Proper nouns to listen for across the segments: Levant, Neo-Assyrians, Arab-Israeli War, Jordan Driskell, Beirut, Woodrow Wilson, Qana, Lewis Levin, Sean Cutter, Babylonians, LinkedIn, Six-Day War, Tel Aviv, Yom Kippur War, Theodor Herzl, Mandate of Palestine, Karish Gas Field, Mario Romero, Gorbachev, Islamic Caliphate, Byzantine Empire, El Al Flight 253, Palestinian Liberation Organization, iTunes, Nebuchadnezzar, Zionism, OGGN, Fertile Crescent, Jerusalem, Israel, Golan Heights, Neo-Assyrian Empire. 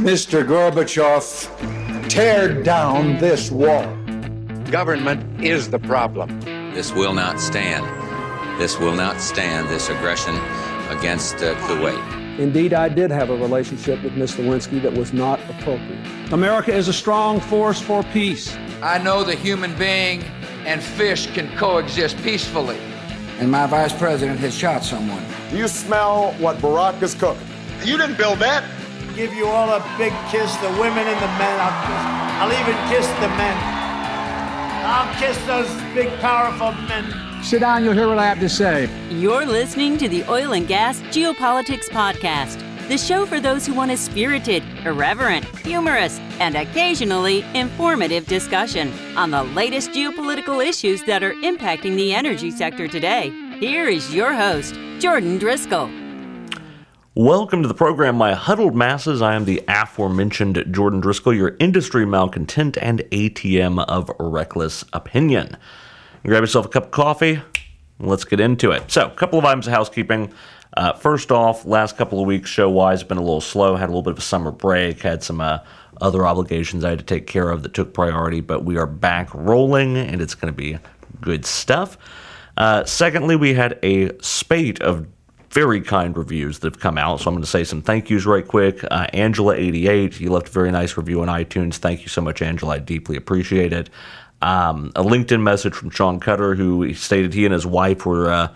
Mr. Gorbachev, tear down this wall. Government is the problem. This will not stand. This will not stand, this aggression against Kuwait. Indeed, I did have a relationship with Ms. Lewinsky that was not appropriate. America is a strong force for peace. I know the human being and fish can coexist peacefully. And my vice president has shot someone. You smell what Barack is cooking. You didn't build that. Give you all a big kiss, the women and the men. I'll even kiss the men. I'll kiss those big, powerful men. Sit down, you'll hear what I have to say. You're listening to the Oil and Gas Geopolitics Podcast, the show for those who want a spirited, irreverent, humorous, and occasionally informative discussion on the latest geopolitical issues that are impacting the energy sector today. Here is your host, Jordan Driskell. Welcome to the program, my huddled masses. I am the aforementioned Jordan Driskell, your industry malcontent and ATM of reckless opinion. Grab yourself a cup of coffee. Let's get into it. So, a couple of items of housekeeping. First off, last couple of weeks show-wise been a little slow. Had a little bit of a summer break. Had some other obligations I had to take care of that took priority. But we are back rolling, and it's going to be good stuff. Secondly, we had a spate of very kind reviews that have come out, so I'm going to say some thank yous right quick. Angela88, you left a very nice review on iTunes. Thank you so much, Angela. I deeply appreciate it. A LinkedIn message from Sean Cutter, who stated he and his wife were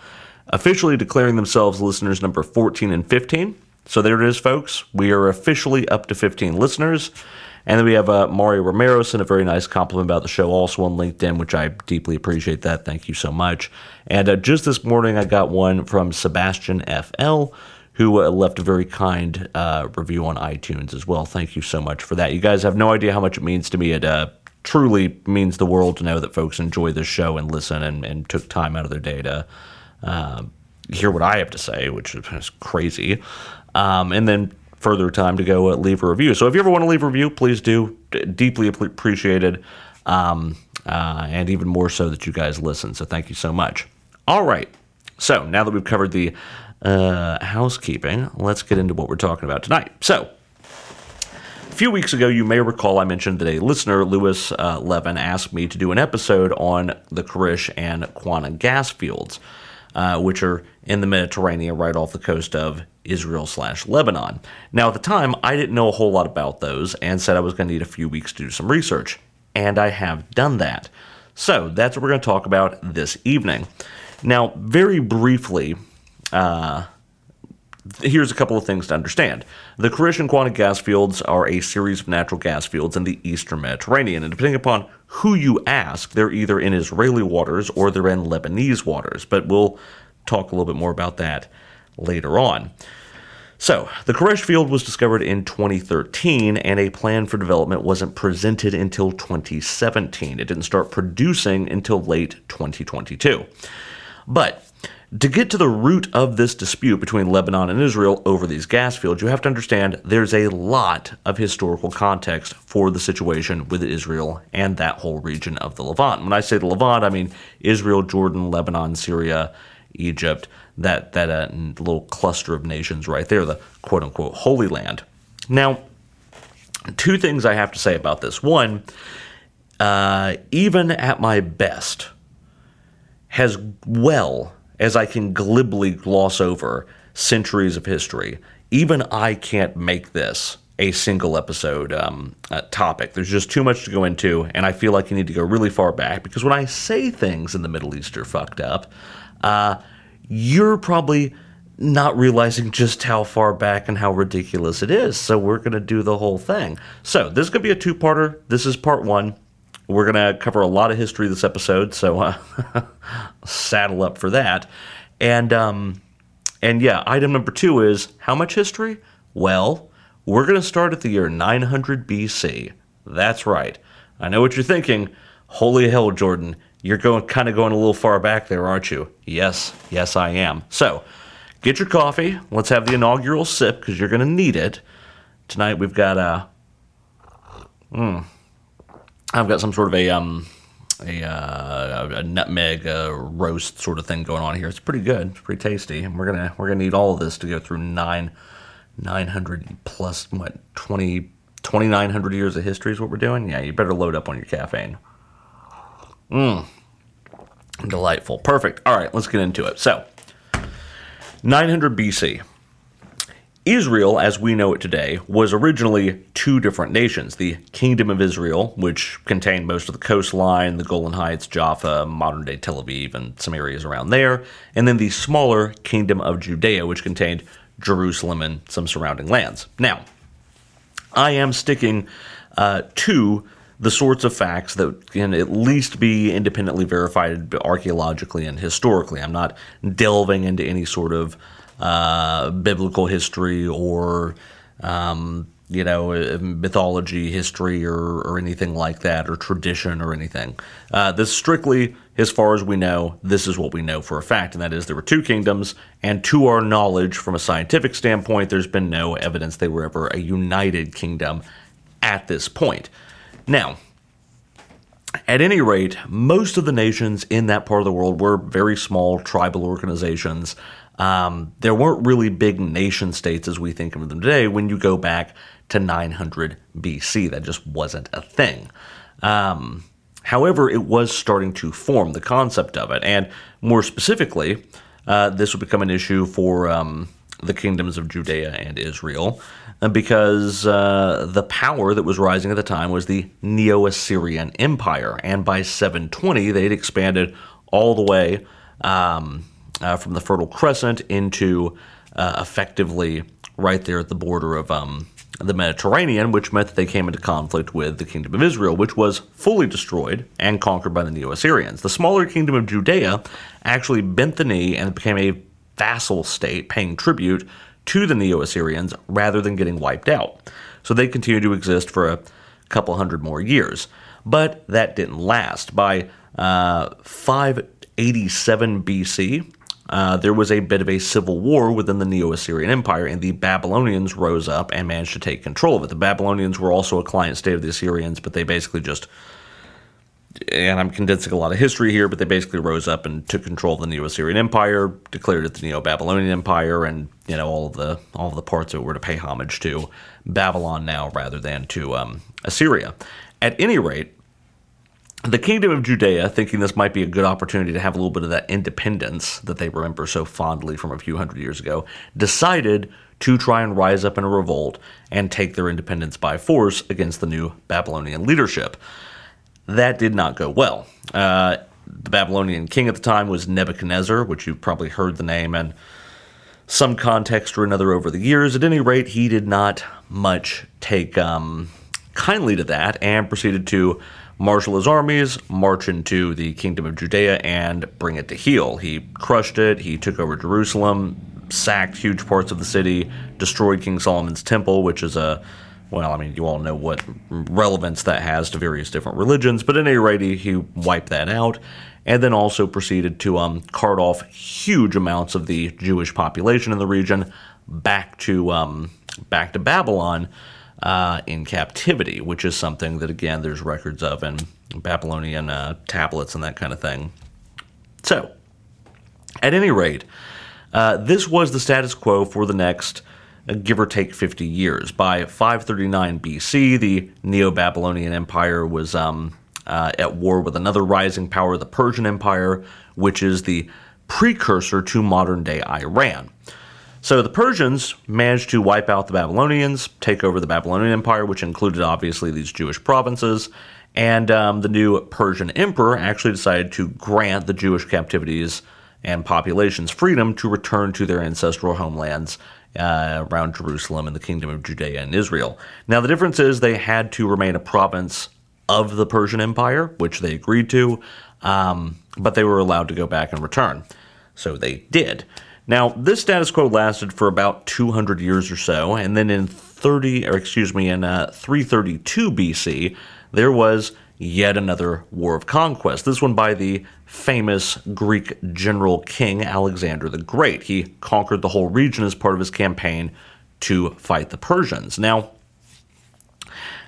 officially declaring themselves listeners number 14 and 15. So there it is, folks. We are officially up to 15 listeners. And then we have Mario Romero sent a very nice compliment about the show also on LinkedIn, which I deeply appreciate that. Thank you so much. And just this morning, I got one from Sebastian FL, who left a very kind review on iTunes as well. Thank you so much for that. You guys have no idea how much it means to me. It truly means the world to know that folks enjoy this show and listen and took time out of their day to hear what I have to say, which is crazy. And then further time to go leave a review. So if you ever want to leave a review, please do. Deeply appreciated, and even more so that you guys listen. So thank you so much. All right. So now that we've covered the housekeeping, let's get into what we're talking about tonight. So a few weeks ago, you may recall I mentioned that a listener, Lewis Levin, asked me to do an episode on the Karish and Qana gas fields, which are in the Mediterranean right off the coast of Israel/Lebanon. Now, at the time, I didn't know a whole lot about those and said I was going to need a few weeks to do some research, and I have done that. So that's what we're going to talk about this evening. Now, very briefly, here's a couple of things to understand. The Karish and Qana gas fields are a series of natural gas fields in the eastern Mediterranean, and depending upon who you ask, they're either in Israeli waters or they're in Lebanese waters, but we'll talk a little bit more about that later on. So, the Karish field was discovered in 2013, and a plan for development wasn't presented until 2017. It didn't start producing until late 2022. But to get to the root of this dispute between Lebanon and Israel over these gas fields, you have to understand there's a lot of historical context for the situation with Israel and that whole region of the Levant. When I say the Levant, I mean Israel, Jordan, Lebanon, Syria, Egypt, that little cluster of nations right there, the quote-unquote Holy Land. Now, two things I have to say about this. One, even at my best, as well as I can glibly gloss over centuries of history, even I can't make this a single episode topic. There's just too much to go into, and I feel like you need to go really far back, because when I say things in the Middle East are fucked up, you're probably not realizing just how far back and how ridiculous it is. So we're going to do the whole thing. So this is going to be a two-parter. This is part one. We're going to cover a lot of history this episode, so saddle up for that. And yeah, item number two is how much history? Well, we're going to start at the year 900 BC. That's right. I know what you're thinking. Holy hell, Jordan. You're going a little far back there, aren't you? Yes, I am. So, get your coffee. Let's have the inaugural sip, because you're going to need it. Tonight we've got I've got some sort of a nutmeg roast sort of thing going on here. It's pretty good. It's pretty tasty, and we're gonna need all of this to go through nine 900 plus, what, 2,900 years of history is what we're doing? Yeah, you better load up on your caffeine. Delightful. Perfect. All right, let's get into it. So, 900 BC. Israel, as we know it today, was originally two different nations. The Kingdom of Israel, which contained most of the coastline, the Golan Heights, Jaffa, modern-day Tel Aviv, and some areas around there, and then the smaller Kingdom of Judea, which contained Jerusalem and some surrounding lands. Now, I am sticking to the sorts of facts that can at least be independently verified archaeologically and historically. I'm not delving into any sort of biblical history or, mythology history or anything like that, or tradition or anything. This strictly, as far as we know, this is what we know for a fact, and that is there were two kingdoms, and to our knowledge, from a scientific standpoint, there's been no evidence they were ever a united kingdom at this point. Now, at any rate, most of the nations in that part of the world were very small tribal organizations. There weren't really big nation states as we think of them today when you go back to 900 BC. That just wasn't a thing. However, it was starting to form, the concept of it. And more specifically, this would become an issue for the kingdoms of Judea and Israel because the power that was rising at the time was the Neo-Assyrian Empire. And by 720, they'd expanded all the way from the Fertile Crescent into effectively right there at the border of the Mediterranean, which meant that they came into conflict with the Kingdom of Israel, which was fully destroyed and conquered by the Neo-Assyrians. The smaller Kingdom of Judea actually bent the knee and became a vassal state, paying tribute to the Neo-Assyrians rather than getting wiped out. So they continued to exist for a couple hundred more years. But that didn't last. By 587 BC, there was a bit of a civil war within the Neo-Assyrian Empire, and the Babylonians rose up and managed to take control of it. The Babylonians were also a client state of the Assyrians, but they basically just, and I'm condensing a lot of history here, but they basically rose up and took control of the Neo-Assyrian Empire, declared it the Neo-Babylonian Empire, and all of the parts of it were to pay homage to Babylon now rather than to Assyria. At any rate, the Kingdom of Judea, thinking this might be a good opportunity to have a little bit of that independence that they remember so fondly from a few hundred years ago, decided to try and rise up in a revolt and take their independence by force against the new Babylonian leadership. That did not go well. The Babylonian king at the time was Nebuchadnezzar, which you've probably heard the name in some context or another over the years. At any rate, he did not much take kindly to that and proceeded to marshal his armies, march into the Kingdom of Judea, and bring it to heel. He crushed it, he took over Jerusalem, sacked huge parts of the city, destroyed King Solomon's temple, which is you all know what relevance that has to various different religions, but at any rate, he wiped that out, and then also proceeded to cart off huge amounts of the Jewish population in the region back to Babylon, in captivity, which is something that, again, there's records of in Babylonian tablets and that kind of thing. So, at any rate, this was the status quo for the next, give or take, 50 years. By 539 BC, the Neo-Babylonian Empire was at war with another rising power, the Persian Empire, which is the precursor to modern-day Iran. So the Persians managed to wipe out the Babylonians, take over the Babylonian Empire, which included obviously these Jewish provinces, and the new Persian emperor actually decided to grant the Jewish captivities and populations freedom to return to their ancestral homelands around Jerusalem and the Kingdom of Judea and Israel. Now the difference is they had to remain a province of the Persian Empire, which they agreed to, but they were allowed to go back and return. So they did. Now, this status quo lasted for about 200 years or so, and then in 332 BC, there was yet another war of conquest, this one by the famous Greek general king Alexander the Great. He conquered the whole region as part of his campaign to fight the Persians. Now,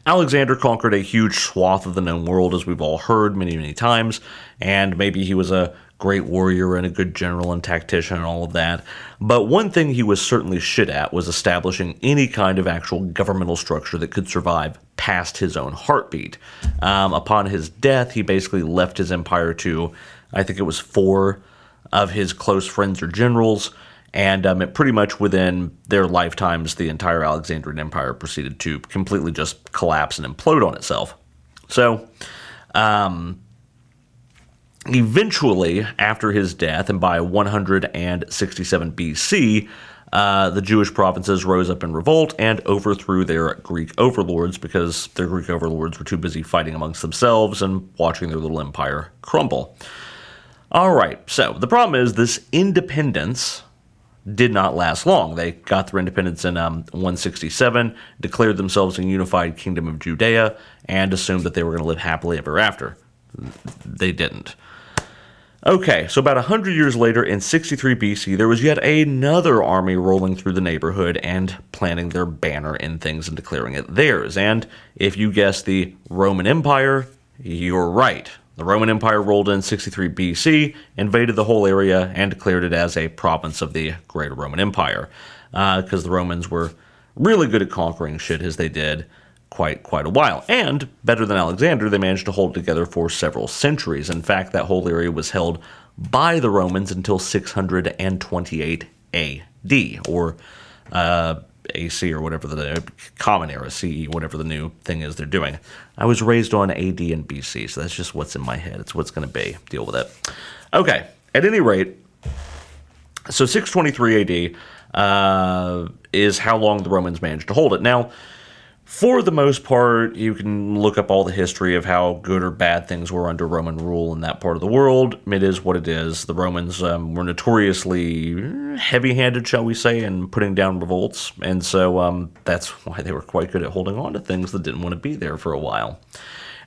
Alexander conquered a huge swath of the known world, as we've all heard many, many times, and maybe he was a great warrior and a good general and tactician and all of that. But one thing he was certainly shit at was establishing any kind of actual governmental structure that could survive past his own heartbeat. Upon his death, he basically left his empire to, I think it was 4 of his close friends or generals, and it pretty much within their lifetimes, the entire Alexandrian Empire proceeded to completely just collapse and implode on itself. So, eventually, after his death, and by 167 BC, the Jewish provinces rose up in revolt and overthrew their Greek overlords because their Greek overlords were too busy fighting amongst themselves and watching their little empire crumble. All right, so the problem is this independence did not last long. They got their independence in 167, declared themselves a unified kingdom of Judea, and assumed that they were going to live happily ever after. They didn't. Okay, so about 100 years later, in 63 BC, there was yet another army rolling through the neighborhood and planting their banner and things and declaring it theirs. And if you guessed the Roman Empire, you're right. The Roman Empire rolled in 63 BC, invaded the whole area, and declared it as a province of the Greater Roman Empire, because the Romans were really good at conquering shit as they did quite a while. And, better than Alexander, they managed to hold together for several centuries. In fact, that whole area was held by the Romans until 628 AD, or AC or whatever the common era, CE, whatever the new thing is they're doing. I was raised on AD and BC, so that's just what's in my head. It's what's going to be. Deal with it. Okay. At any rate, so 623 AD is how long the Romans managed to hold it. Now, for the most part, you can look up all the history of how good or bad things were under Roman rule in that part of the world. It is what it is. The Romans were notoriously heavy-handed, shall we say, in putting down revolts. And so that's why they were quite good at holding on to things that didn't want to be there for a while.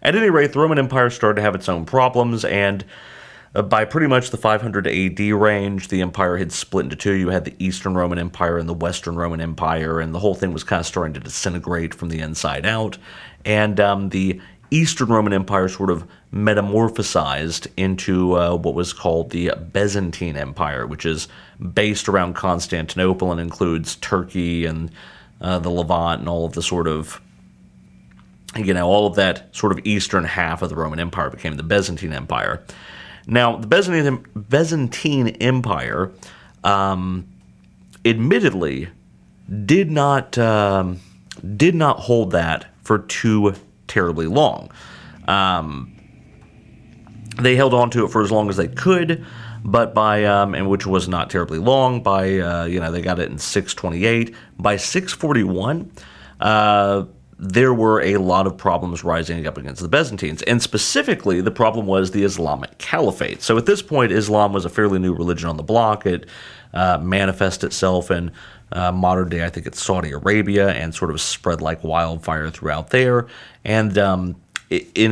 At any rate, the Roman Empire started to have its own problems, and by pretty much the 500 AD range, the empire had split into two. You had the Eastern Roman Empire and the Western Roman Empire, and the whole thing was kind of starting to disintegrate from the inside out. And the Eastern Roman Empire sort of metamorphosized into what was called the Byzantine Empire, which is based around Constantinople and includes Turkey and the Levant and all of the sort of, you know, all of that sort of eastern half of the Roman Empire became the Byzantine Empire. Now, the Byzantine Empire, admittedly, did not hold that for too terribly long. They held on to it for as long as they could, but by and which was not terribly long. By they got it in 628. By 641. There were a lot of problems rising up against the Byzantines, and specifically the problem was the Islamic Caliphate. So at this point, Islam was a fairly new religion on the block. It manifested itself in modern day, I think it's Saudi Arabia, and sort of spread like wildfire throughout there. And in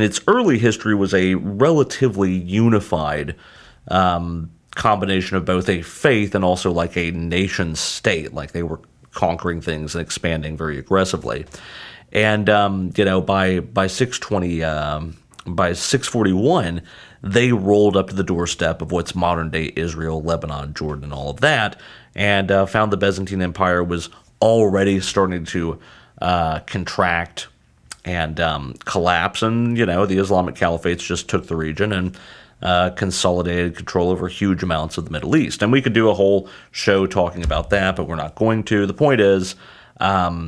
its early history was a relatively unified combination of both a faith and also like a nation state. Like they were conquering things and expanding very aggressively. And, by 641, they rolled up to the doorstep of what's modern-day Israel, Lebanon, Jordan, and all of that, and found the Byzantine Empire was already starting to contract and collapse. And, the Islamic Caliphates just took the region and consolidated control over huge amounts of the Middle East. And we could do a whole show talking about that, but we're not going to. The point is, in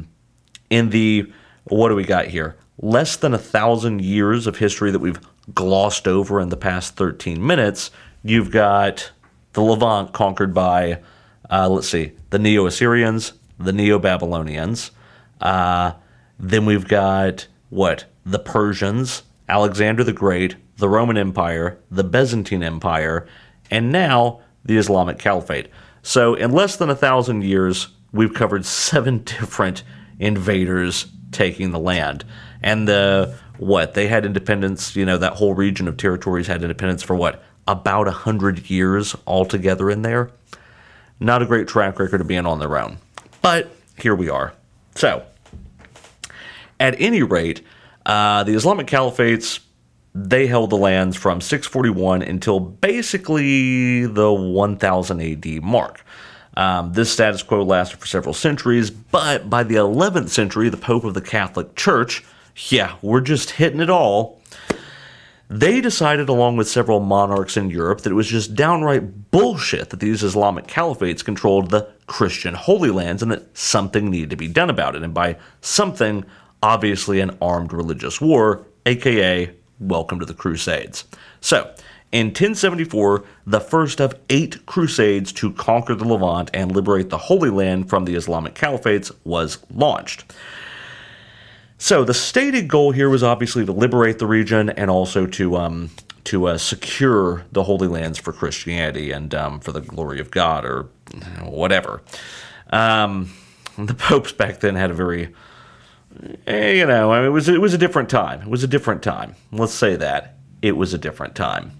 the what do we got here? Less than 1,000 years of history that we've glossed over in the past 13 minutes, you've got the Levant conquered by, the Neo-Assyrians, the Neo-Babylonians. Then we've got, the Persians, Alexander the Great, the Roman Empire, the Byzantine Empire, and now the Islamic Caliphate. So in less than 1,000 years, we've covered 7 different invaders taking the land. And they had independence, that whole region of territories had independence for about 100 years altogether in there. Not a great track record of being on their own. But here we are. So, at any rate, the Islamic Caliphates They held the lands from 641 until basically the 1000 AD mark. This status quo lasted for several centuries, but by the 11th century, the Pope of the Catholic Church, yeah, we're just hitting it all, they decided along with several monarchs in Europe that it was just downright bullshit that these Islamic caliphates controlled the Christian Holy Lands and that something needed to be done about it. And by something, obviously an armed religious war, aka welcome to the Crusades. So, in 1074, the first of 8 crusades to conquer the Levant and liberate the Holy Land from the Islamic Caliphates was launched. So, the stated goal here was obviously to liberate the region and also to secure the Holy Lands for Christianity and for the glory of God or whatever. The popes back then had a very... You know, I mean, it was a different time. It was a different time. Let's say that. It was a different time.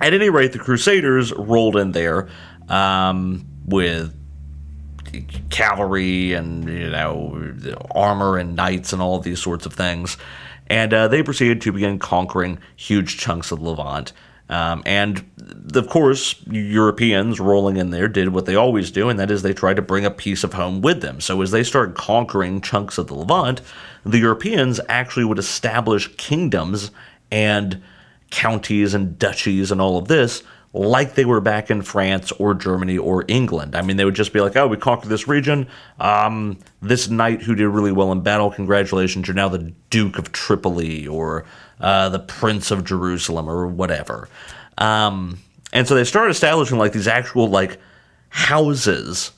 At any rate, the Crusaders rolled in there with cavalry and, you know, armor and knights and all these sorts of things. And they proceeded to begin conquering huge chunks of Levant. And, of course, Europeans rolling in there did what they always do, and that is they tried to bring a piece of home with them. So as they started conquering chunks of the Levant, the Europeans actually would establish kingdoms and counties and duchies and all of this like they were back in France or Germany or England. I mean, they would just be like, oh, we conquered this region. This knight who did really well in battle, congratulations, you're now the Duke of Tripoli or the Prince of Jerusalem or whatever. And so they started establishing like these actual like houses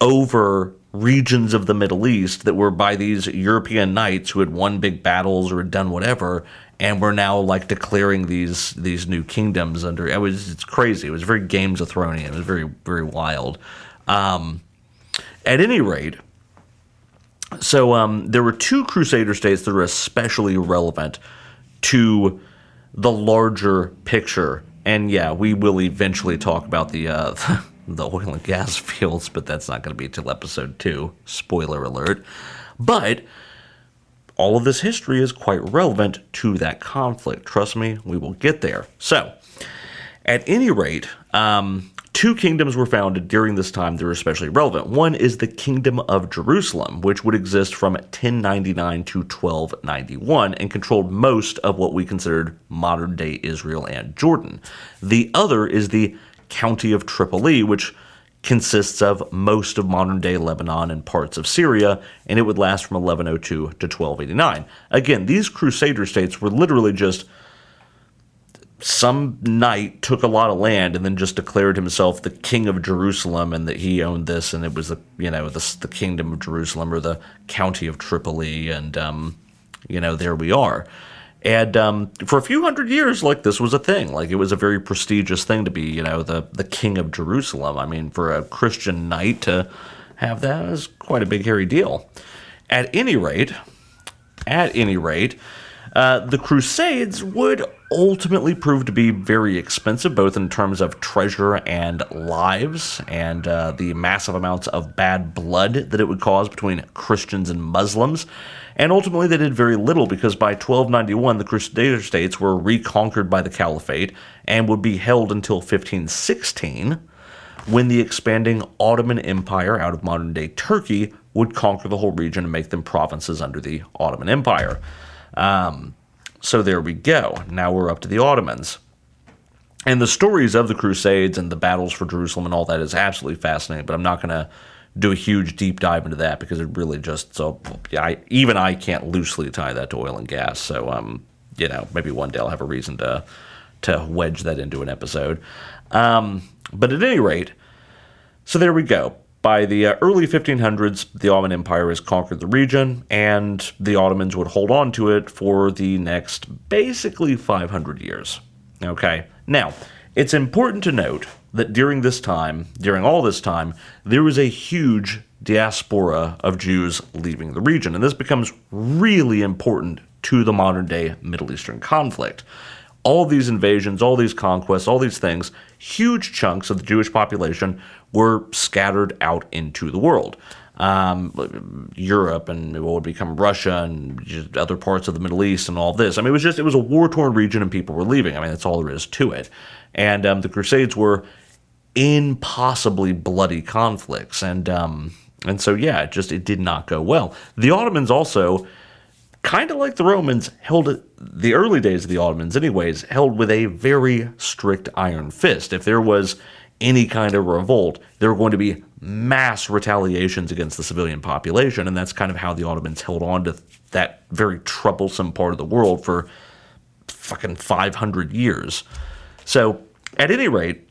over regions of the Middle East that were by these European knights who had won big battles or had done whatever, and were now like declaring these new kingdoms under. It's crazy. It was very Games of Thrones-y. It was very, very wild. At any rate, so there were 2 Crusader states that were especially relevant to the larger picture. And yeah, we will eventually talk about the oil and gas fields, but that's not going to be till episode 2. Spoiler alert. But all of this history is quite relevant to that conflict. Trust me, we will get there. So, at any rate, 2 kingdoms were founded during this time that are especially relevant. One is the Kingdom of Jerusalem, which would exist from 1099 to 1291 and controlled most of what we considered modern-day Israel and Jordan. The other is the County of Tripoli, which consists of most of modern-day Lebanon and parts of Syria, and it would last from 1102 to 1289. Again, these Crusader states were literally just some knight took a lot of land and then just declared himself the king of Jerusalem and that he owned this, and it was the Kingdom of Jerusalem or the County of Tripoli, and there we are. And for a few hundred years, like, this was a thing. Like, it was a very prestigious thing to be, the king of Jerusalem. I mean, for a Christian knight to have that is quite a big, hairy deal. At any rate, the Crusades would ultimately prove to be very expensive, both in terms of treasure and lives, and the massive amounts of bad blood that it would cause between Christians and Muslims. And ultimately, they did very little, because by 1291, the Crusader states were reconquered by the Caliphate and would be held until 1516, when the expanding Ottoman Empire out of modern-day Turkey would conquer the whole region and make them provinces under the Ottoman Empire. So there we go. Now we're up to the Ottomans. And the stories of the Crusades and the battles for Jerusalem and all that is absolutely fascinating, but I'm not going to do a huge deep dive into that because it really just... I can't loosely tie that to oil and gas, so, maybe one day I'll have a reason to wedge that into an episode. But at any rate, so there we go. By the early 1500s, the Ottoman Empire has conquered the region, and the Ottomans would hold on to it for the next basically 500 years. Okay, now, it's important to note that during all this time, there was a huge diaspora of Jews leaving the region, and this becomes really important to the modern-day Middle Eastern conflict. All these invasions, all these conquests, all these things, huge chunks of the Jewish population were scattered out into the world. Europe and what would become Russia and just other parts of the Middle East and all this. I mean, it was a war-torn region and people were leaving. I mean, that's all there is to it. And the Crusades were impossibly bloody conflicts. And so, yeah, it did not go well. The Ottomans also, kind of like the Romans, held the early days of the Ottomans anyways, held with a very strict iron fist. If there was any kind of revolt, there were going to be mass retaliations against the civilian population, and that's kind of how the Ottomans held on to that very troublesome part of the world for fucking 500 years. So, at any rate,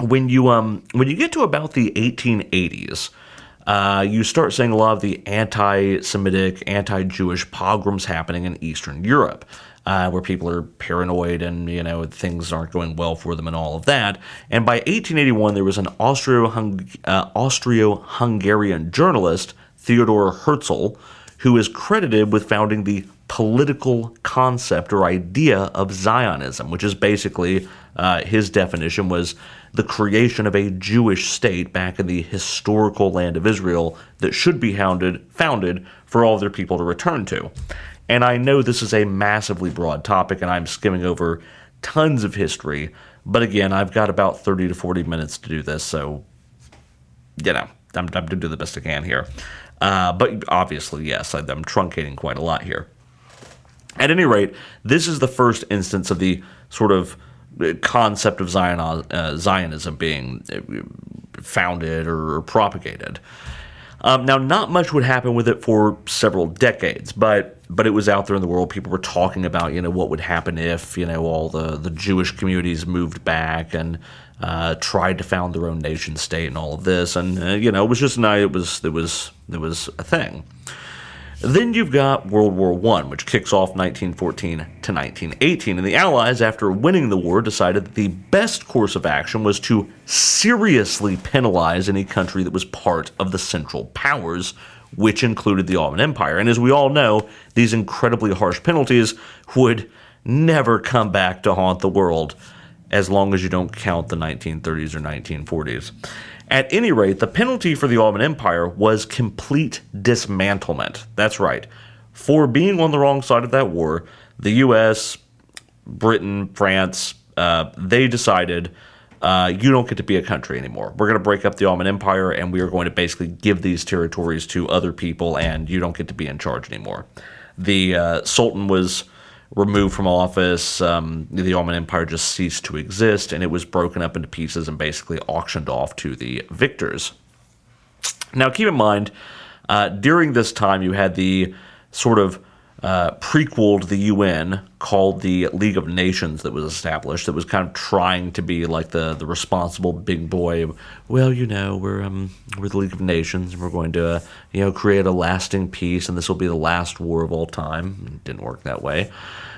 when you get to about the 1880s, you start seeing a lot of the anti-Semitic, anti-Jewish pogroms happening in Eastern Europe, where people are paranoid and, you know, things aren't going well for them and all of that. And by 1881, there was an Austro-Hungarian journalist, Theodor Herzl, who is credited with founding the political concept or idea of Zionism, which is basically, his definition was the creation of a Jewish state back in the historical land of Israel that should be founded for all of their people to return to. And I know this is a massively broad topic, and I'm skimming over tons of history, but again, I've got about 30 to 40 minutes to do this, so, you know, I'm going to do the best I can here. But obviously, yes, I'm truncating quite a lot here. At any rate, this is the first instance of the sort of concept of Zionism being founded or propagated. Now, not much would happen with it for several decades, but it was out there in the world. People were talking about, you know, what would happen if, you know, all the Jewish communities moved back and tried to found their own nation state and all of this. And, you know, it was just an idea. It was a thing. Then you've got World War I, which kicks off 1914 to 1918, and the Allies, after winning the war, decided that the best course of action was to seriously penalize any country that was part of the Central Powers, which included the Ottoman Empire. And as we all know, these incredibly harsh penalties would never come back to haunt the world, as long as you don't count the 1930s or 1940s. At any rate, the penalty for the Ottoman Empire was complete dismantlement. That's right. For being on the wrong side of that war, the U.S., Britain, France, they decided, you don't get to be a country anymore. We're going to break up the Ottoman Empire, and we are going to basically give these territories to other people, and you don't get to be in charge anymore. The Sultan was removed from office, the Ottoman Empire just ceased to exist, and it was broken up into pieces and basically auctioned off to the victors. Now, keep in mind, during this time, you had the sort of prequel to the UN called the League of Nations that was established, that was kind of trying to be like the responsible big boy. Well, you know, we're the League of Nations, and we're going to you know, create a lasting peace, and this will be the last war of all time. It didn't work that way.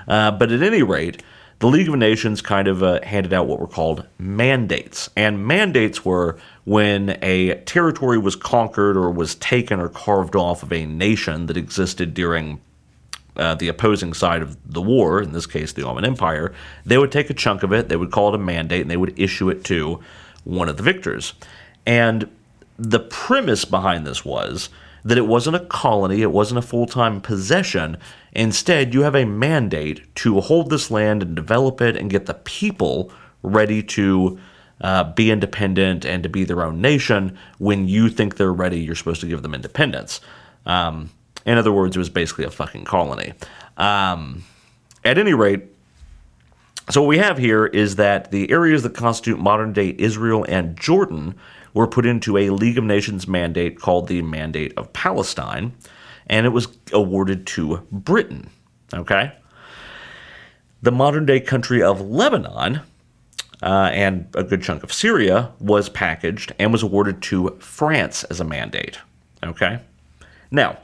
But at any rate, the League of Nations kind of handed out what were called mandates. And mandates were when a territory was conquered or was taken or carved off of a nation that existed during the opposing side of the war, in this case the Ottoman Empire, they would take a chunk of it, they would call it a mandate, and they would issue it to one of the victors. And the premise behind this was that it wasn't a colony, it wasn't a full-time possession. Instead, you have a mandate to hold this land and develop it and get the people ready to be independent and to be their own nation. When you think they're ready, you're supposed to give them independence. In other words, it was basically a fucking colony. At any rate, so what we have here is that the areas that constitute modern-day Israel and Jordan were put into a League of Nations mandate called the Mandate of Palestine, and it was awarded to Britain, okay? The modern-day country of Lebanon and a good chunk of Syria was packaged and was awarded to France as a mandate, okay? Now,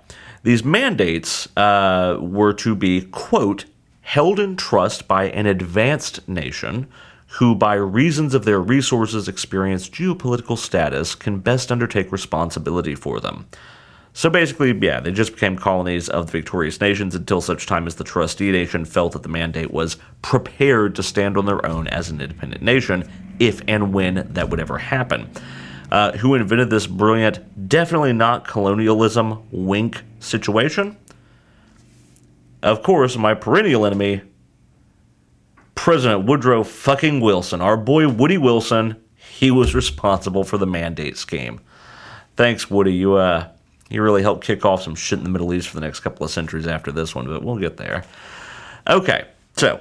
these mandates were to be, quote, held in trust by an advanced nation who, by reasons of their resources, experience, geopolitical status, can best undertake responsibility for them. So basically, yeah, they just became colonies of the victorious nations until such time as the trustee nation felt that the mandate was prepared to stand on their own as an independent nation, if and when that would ever happen. who invented this brilliant, definitely not colonialism, wink situation. Of course, my perennial enemy, President Woodrow fucking Wilson. Our boy Woody Wilson, he was responsible for the Mandate scheme. Thanks, Woody. You really helped kick off some shit in the Middle East for the next couple of centuries after this one, but we'll get there. Okay, so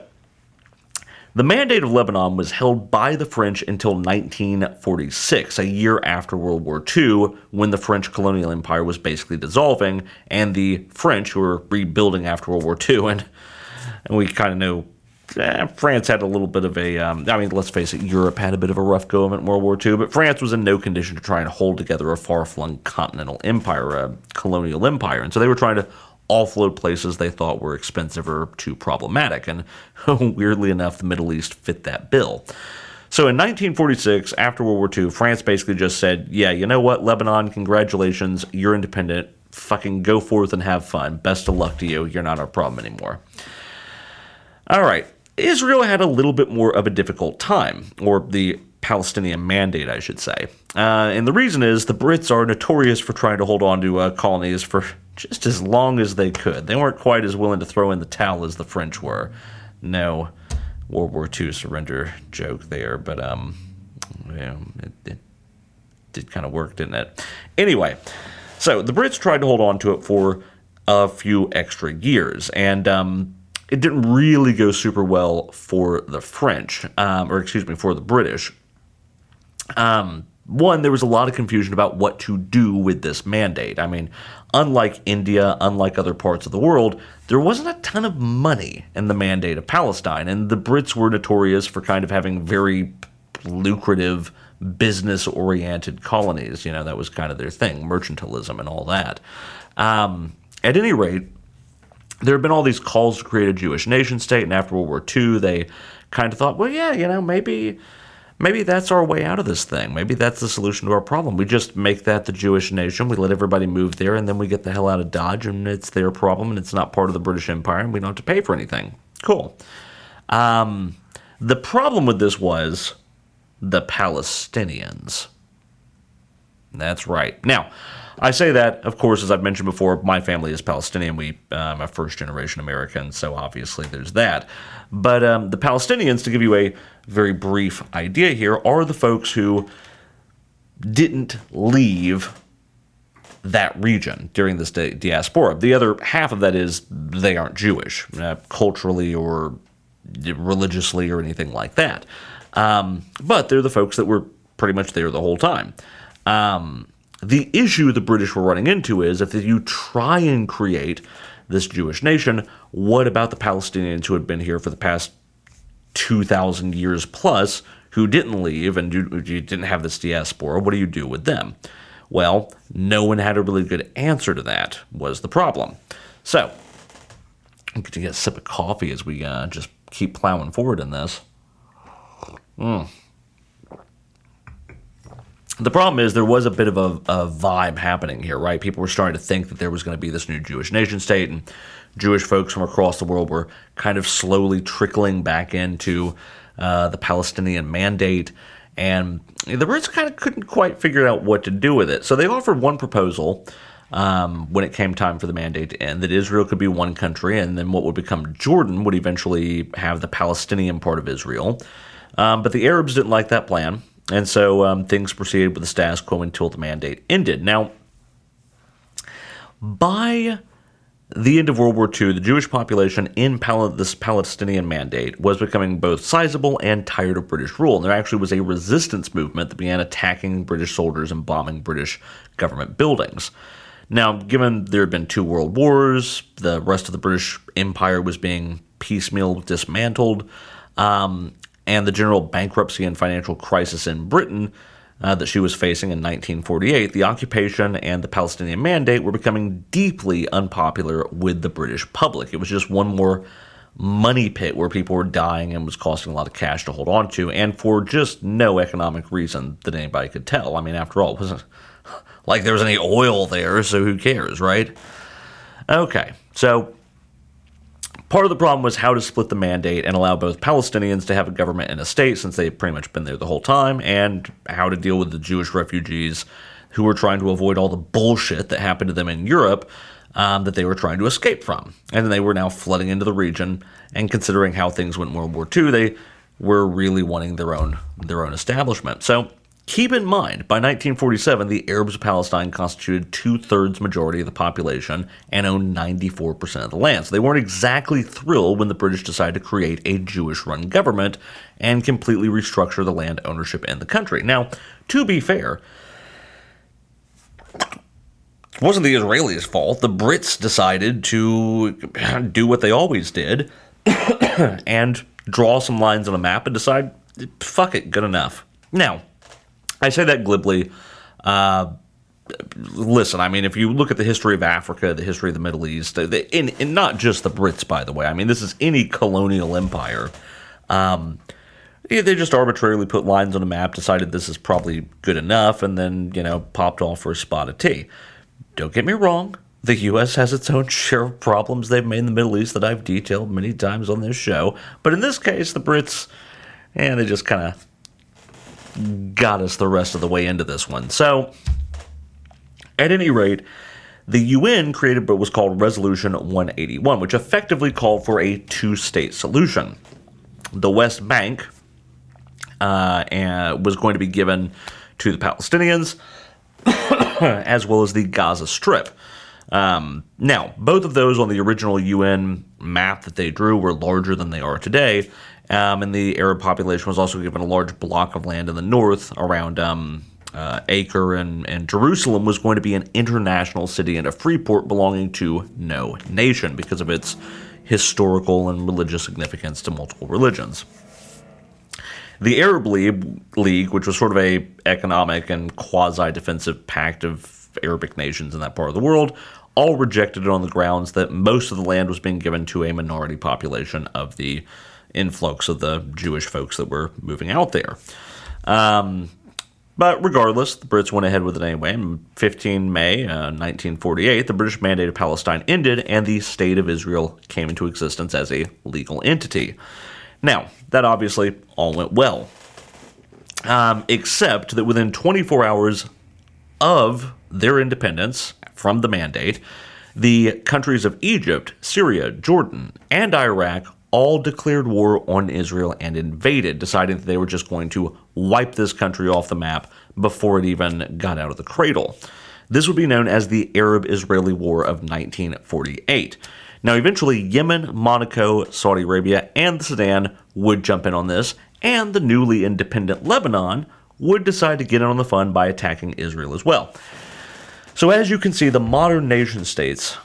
the Mandate of Lebanon was held by the French until 1946, a year after World War II, when the French colonial empire was basically dissolving, and the French were rebuilding after World War II, and we kind of know France had a little bit of a, I mean, let's face it, Europe had a bit of a rough go of it in World War II, but France was in no condition to try and hold together a far-flung continental empire, a colonial empire, and so they were trying to offload places they thought were expensive or too problematic, and weirdly enough, the Middle East fit that bill. So in 1946, after World War II, France basically just said, yeah, you know what, Lebanon, congratulations, you're independent, fucking go forth and have fun, best of luck to you, you're not our problem anymore. All right. Israel had a little bit more of a difficult time, or the Palestinian Mandate, I should say. And the reason is the Brits are notorious for trying to hold on to colonies for just as long as they could. They weren't quite as willing to throw in the towel as the French were. No World War II surrender joke there, but yeah, it did kind of work, didn't it? Anyway, so the Brits tried to hold on to it for a few extra years, and it didn't really go super well for the French, for the British. One, there was a lot of confusion about what to do with this mandate. I mean, unlike India, unlike other parts of the world, there wasn't a ton of money in the Mandate of Palestine, and the Brits were notorious for kind of having very lucrative, business-oriented colonies. You know, that was kind of their thing, mercantilism and all that. At any rate, there have been all these calls to create a Jewish nation state, and after World War II, they kind of thought, well, yeah, you know, maybe that's our way out of this thing. Maybe that's the solution to our problem. We just make that the Jewish nation, we let everybody move there, and then we get the hell out of Dodge, and it's their problem, and it's not part of the British Empire, and we don't have to pay for anything. Cool. The problem with this was the Palestinians. That's right. Now, I say that, of course, as I've mentioned before, my family is Palestinian. We are first-generation American, so obviously there's that. But the Palestinians, to give you a very brief idea here, are the folks who didn't leave that region during this diaspora. The other half of that is they aren't Jewish, culturally or religiously or anything like that. But they're the folks that were pretty much there the whole time. The issue the British were running into is if you try and create this Jewish nation, what about the Palestinians who had been here for the past 2,000 years plus who didn't leave and you didn't have this diaspora? What do you do with them? Well, no one had a really good answer to that was the problem. So I'm going to get a sip of coffee as we just keep plowing forward in this. The problem is there was a bit of a vibe happening here, right? People were starting to think that there was going to be this new Jewish nation state, and Jewish folks from across the world were kind of slowly trickling back into the Palestinian Mandate, and the Brits kind of couldn't quite figure out what to do with it. So they offered one proposal when it came time for the mandate to end, that Israel could be one country, and then what would become Jordan would eventually have the Palestinian part of Israel. But the Arabs didn't like that plan. And so things proceeded with the status quo until the mandate ended. Now, by the end of World War II, the Jewish population in this Palestinian mandate was becoming both sizable and tired of British rule. And there actually was a resistance movement that began attacking British soldiers and bombing British government buildings. Now, given there had been two world wars, the rest of the British Empire was being piecemeal dismantled, and the general bankruptcy and financial crisis in Britain that she was facing in 1948, the occupation and the Palestinian Mandate were becoming deeply unpopular with the British public. It was just one more money pit where people were dying and was costing a lot of cash to hold on to, and for just no economic reason that anybody could tell. I mean, after all, it wasn't like there was any oil there, so who cares, right? Okay, so Part of the problem was how to split the mandate and allow both Palestinians to have a government and a state, since they've pretty much been there the whole time, and how to deal with the Jewish refugees who were trying to avoid all the bullshit that happened to them in Europe that they were trying to escape from. And then they were now flooding into the region, and considering how things went in World War II, they were really wanting their own establishment. So keep in mind, by 1947, the Arabs of Palestine constituted two-thirds majority of the population and owned 94% of the land. So they weren't exactly thrilled when the British decided to create a Jewish-run government and completely restructure the land ownership in the country. Now, to be fair, it wasn't the Israelis' fault. The Brits decided to do what they always did and draw some lines on a map and decide, fuck it, good enough. Now, I say that glibly. Listen, I mean, if you look at the history of Africa, the history of the Middle East, and not just the Brits, by the way. I mean, this is any colonial empire. They just arbitrarily put lines on a map, decided this is probably good enough, and then, popped off for a spot of tea. Don't get me wrong. The U.S. has its own share of problems they've made in the Middle East that I've detailed many times on this show. But in this case, the Brits, they just kind of got us the rest of the way into this one. So, at any rate, the UN created what was called Resolution 181, which effectively called for a two-state solution. The West Bank was going to be given to the Palestinians, as well as the Gaza Strip. Now, both of those on the original UN map that they drew were larger than they are today. And the Arab population was also given a large block of land in the north around Acre, and Jerusalem was going to be an international city and a free port belonging to no nation because of its historical and religious significance to multiple religions. The Arab League, which was sort of a economic and quasi-defensive pact of Arabic nations in that part of the world, all rejected it on the grounds that most of the land was being given to a minority population of the influx of the Jewish folks that were moving out there. But regardless, the Brits went ahead with it anyway. On 15 May 1948, the British Mandate of Palestine ended, and the State of Israel came into existence as a legal entity. Now, that obviously all went well, except that within 24 hours of their independence from the mandate, the countries of Egypt, Syria, Jordan, and Iraq all declared war on Israel and invaded, deciding that they were just going to wipe this country off the map before it even got out of the cradle. This would be known as the Arab-Israeli War of 1948. Now, eventually, Yemen, Monaco, Saudi Arabia, and the Sudan would jump in on this, and the newly independent Lebanon would decide to get in on the fun by attacking Israel as well. So as you can see, the modern nation states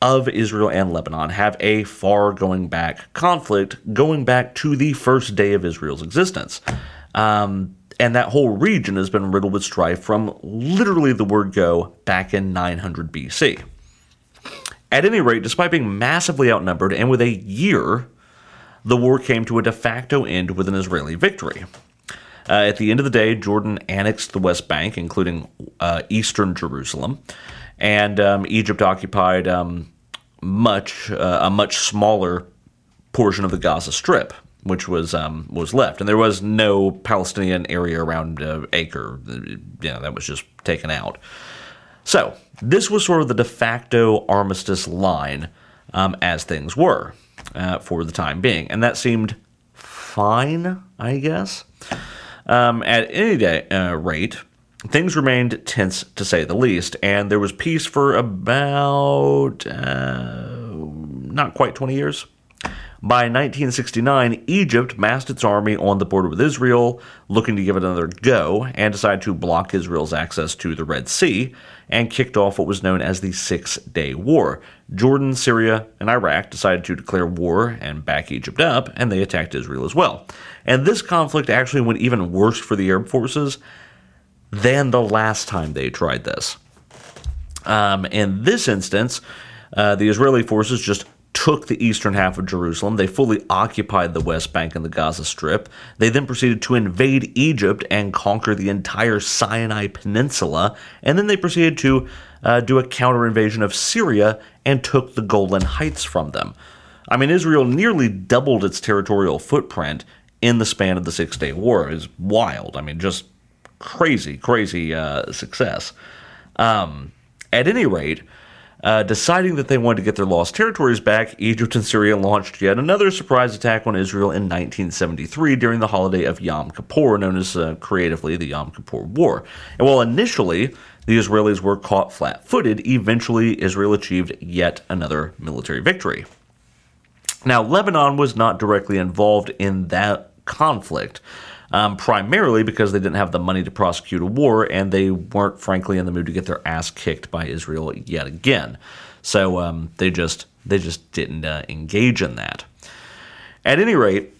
of Israel and Lebanon have a far-going-back conflict going back to the first day of Israel's existence. And that whole region has been riddled with strife from literally the word go back in 900 BC. At any rate, despite being massively outnumbered and with a year, the war came to a de facto end with an Israeli victory. At the end of the day, Jordan annexed the West Bank, including eastern Jerusalem, and Egypt occupied a much smaller portion of the Gaza Strip, which was left. And there was no Palestinian area around Acre. That was just taken out. So this was sort of the de facto armistice line as things were for the time being. And that seemed fine, I guess. At any rate, things remained tense, to say the least, and there was peace for about not quite 20 years. By 1969, Egypt massed its army on the border with Israel, looking to give it another go, and decided to block Israel's access to the Red Sea, and kicked off what was known as the Six-Day War. Jordan, Syria, and Iraq decided to declare war and back Egypt up, and they attacked Israel as well. And this conflict actually went even worse for the Arab forces than the last time they tried this. In this instance, the Israeli forces just took the eastern half of Jerusalem. They fully occupied the West Bank and the Gaza Strip. They then proceeded to invade Egypt and conquer the entire Sinai Peninsula. And then they proceeded to do a counter-invasion of Syria and took the Golan Heights from them. I mean, Israel nearly doubled its territorial footprint in the span of the Six-Day War. It's wild. I mean, just crazy, crazy success. At any rate, deciding that they wanted to get their lost territories back, Egypt and Syria launched yet another surprise attack on Israel in 1973 during the holiday of Yom Kippur, known as creatively the Yom Kippur War. And while initially the Israelis were caught flat-footed, eventually Israel achieved yet another military victory. Now, Lebanon was not directly involved in that conflict, primarily because they didn't have the money to prosecute a war, and they weren't, frankly, in the mood to get their ass kicked by Israel yet again. So they just didn't engage in that. At any rate,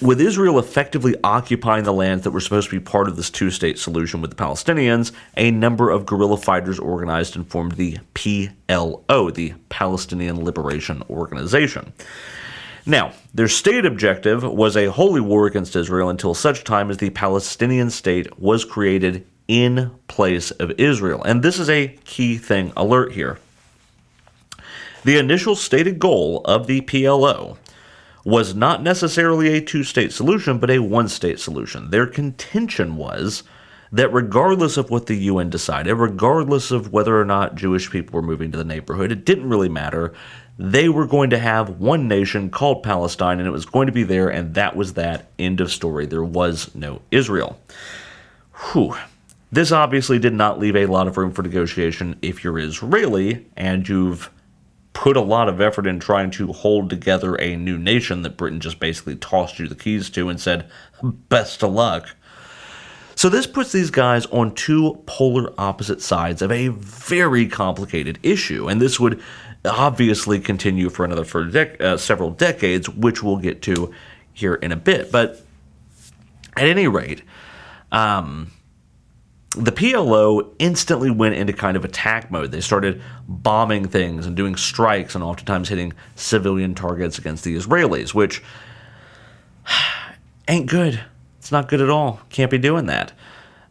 with Israel effectively occupying the lands that were supposed to be part of this two-state solution with the Palestinians, a number of guerrilla fighters organized and formed the PLO, the Palestinian Liberation Organization. Now, their stated objective was a holy war against Israel until such time as the Palestinian state was created in place of Israel. And this is a key thing, alert here. The initial stated goal of the PLO was not necessarily a two-state solution, but a one-state solution. Their contention was that regardless of what the UN decided, regardless of whether or not Jewish people were moving to the neighborhood, it didn't really matter. They were going to have one nation called Palestine, and it was going to be there, and that was that. End of story. There was no Israel. Whew. This obviously did not leave a lot of room for negotiation if you're Israeli and you've put a lot of effort in trying to hold together a new nation that Britain just basically tossed you the keys to and said, best of luck. So this puts these guys on two polar opposite sides of a very complicated issue, and this would obviously continue for another several decades, which we'll get to here in a bit. But at any rate, the PLO instantly went into kind of attack mode. They started bombing things and doing strikes and oftentimes hitting civilian targets against the Israelis, which ain't good. It's not good at all. Can't be doing that.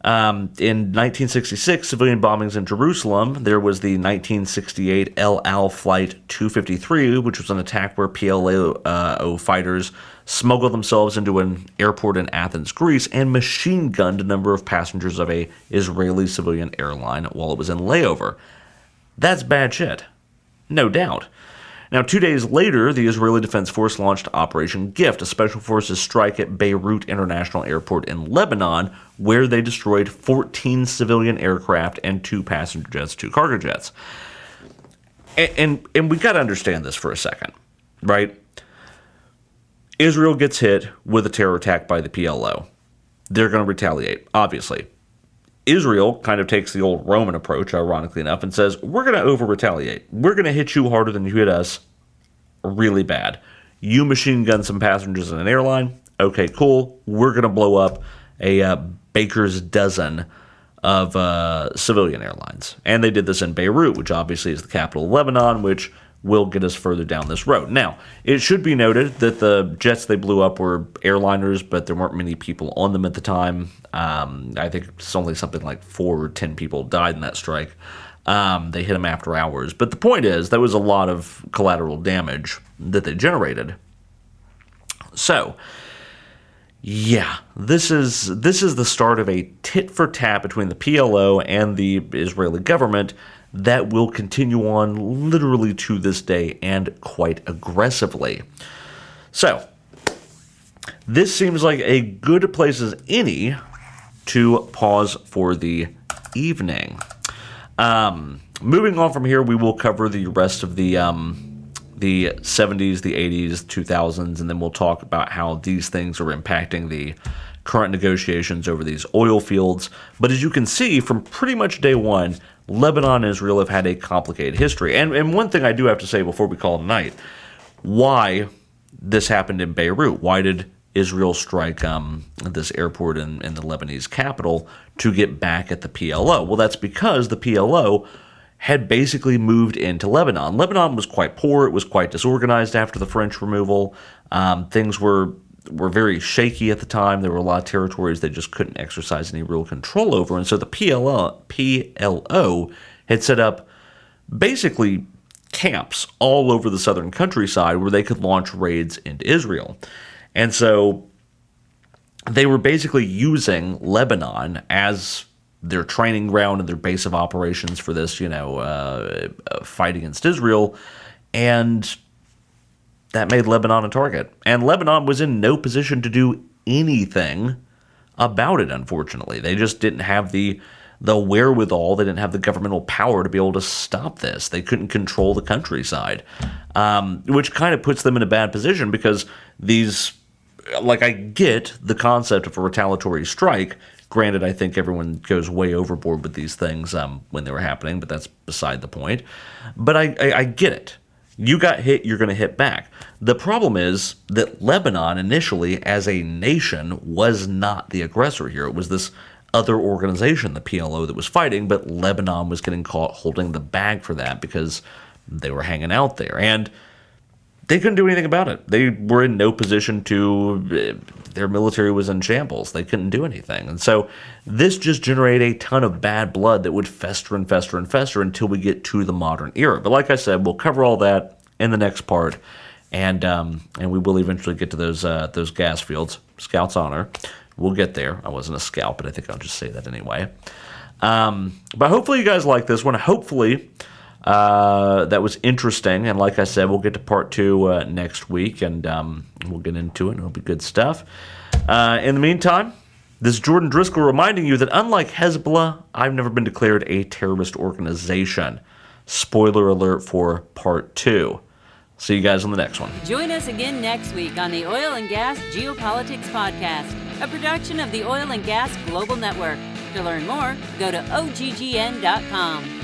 In 1966, civilian bombings in Jerusalem. There was the 1968 El Al Flight 253, which was an attack where PLO fighters smuggled themselves into an airport in Athens, Greece, and machine-gunned a number of passengers of a Israeli civilian airline while it was in layover. That's bad shit. No doubt. Now, 2 days later, the Israeli Defense Force launched Operation Gift, a special forces strike at Beirut International Airport in Lebanon, where they destroyed 14 civilian aircraft and two passenger jets, two cargo jets. And we got to understand this for a second, right? Israel gets hit with a terror attack by the PLO. They're going to retaliate, obviously. Israel kind of takes the old Roman approach, ironically enough, and says, we're going to over-retaliate. We're going to hit you harder than you hit us really bad. You machine gun some passengers in an airline. Okay, cool. We're going to blow up a baker's dozen of civilian airlines. And they did this in Beirut, which obviously is the capital of Lebanon, which will get us further down this road. Now, it should be noted that the jets they blew up were airliners, but there weren't many people on them at the time. I think it's only something like 4 or 10 people died in that strike. They hit them after hours. But the point is, there was a lot of collateral damage that they generated. So, yeah, this is the start of a tit-for-tat between the PLO and the Israeli government that will continue on literally to this day and quite aggressively. So, this seems like a good place as any to pause for the evening. Moving on from here, we will cover the rest of the 70s, the 80s, 2000s, and then we'll talk about how these things are impacting the current negotiations over these oil fields. But as you can see, from pretty much day one, Lebanon and Israel have had a complicated history. And one thing I do have to say before we call it a night, why this happened in Beirut. Why did Israel strike this airport in the Lebanese capital to get back at the PLO? Well, that's because the PLO had basically moved into Lebanon. Lebanon was quite poor. It was quite disorganized after the French removal. Things were very shaky at the time. There were a lot of territories they just couldn't exercise any real control over. And so the PLO had set up basically camps all over the southern countryside where they could launch raids into Israel. And so they were basically using Lebanon as their training ground and their base of operations for this, fight against Israel. And that made Lebanon a target. And Lebanon was in no position to do anything about it, unfortunately. They just didn't have the wherewithal. They didn't have the governmental power to be able to stop this. They couldn't control the countryside, which kind of puts them in a bad position because these – like, I get the concept of a retaliatory strike. Granted, I think everyone goes way overboard with these things when they were happening, but that's beside the point. But I get it. You got hit, you're going to hit back. The problem is that Lebanon initially as a nation was not the aggressor here. It was this other organization, the PLO, that was fighting, but Lebanon was getting caught holding the bag for that because they were hanging out there. And they couldn't do anything about it. They were in no position to – their military was in shambles. They couldn't do anything. And so this just generated a ton of bad blood that would fester and fester and fester until we get to the modern era. But like I said, we'll cover all that in the next part, and we will eventually get to those gas fields. Scout's honor. We'll get there. I wasn't a scout, but I think I'll just say that anyway. But hopefully you guys like this one. Hopefully – that was interesting, and like I said, we'll get to part two next week, and we'll get into it, and it'll be good stuff. In the meantime, this is Jordan Driskell reminding you that unlike Hezbollah, I've never been declared a terrorist organization. Spoiler alert for part two. See you guys on the next one. Join us again next week on the Oil and Gas Geopolitics Podcast, a production of the Oil and Gas Global Network. To learn more, go to oggn.com.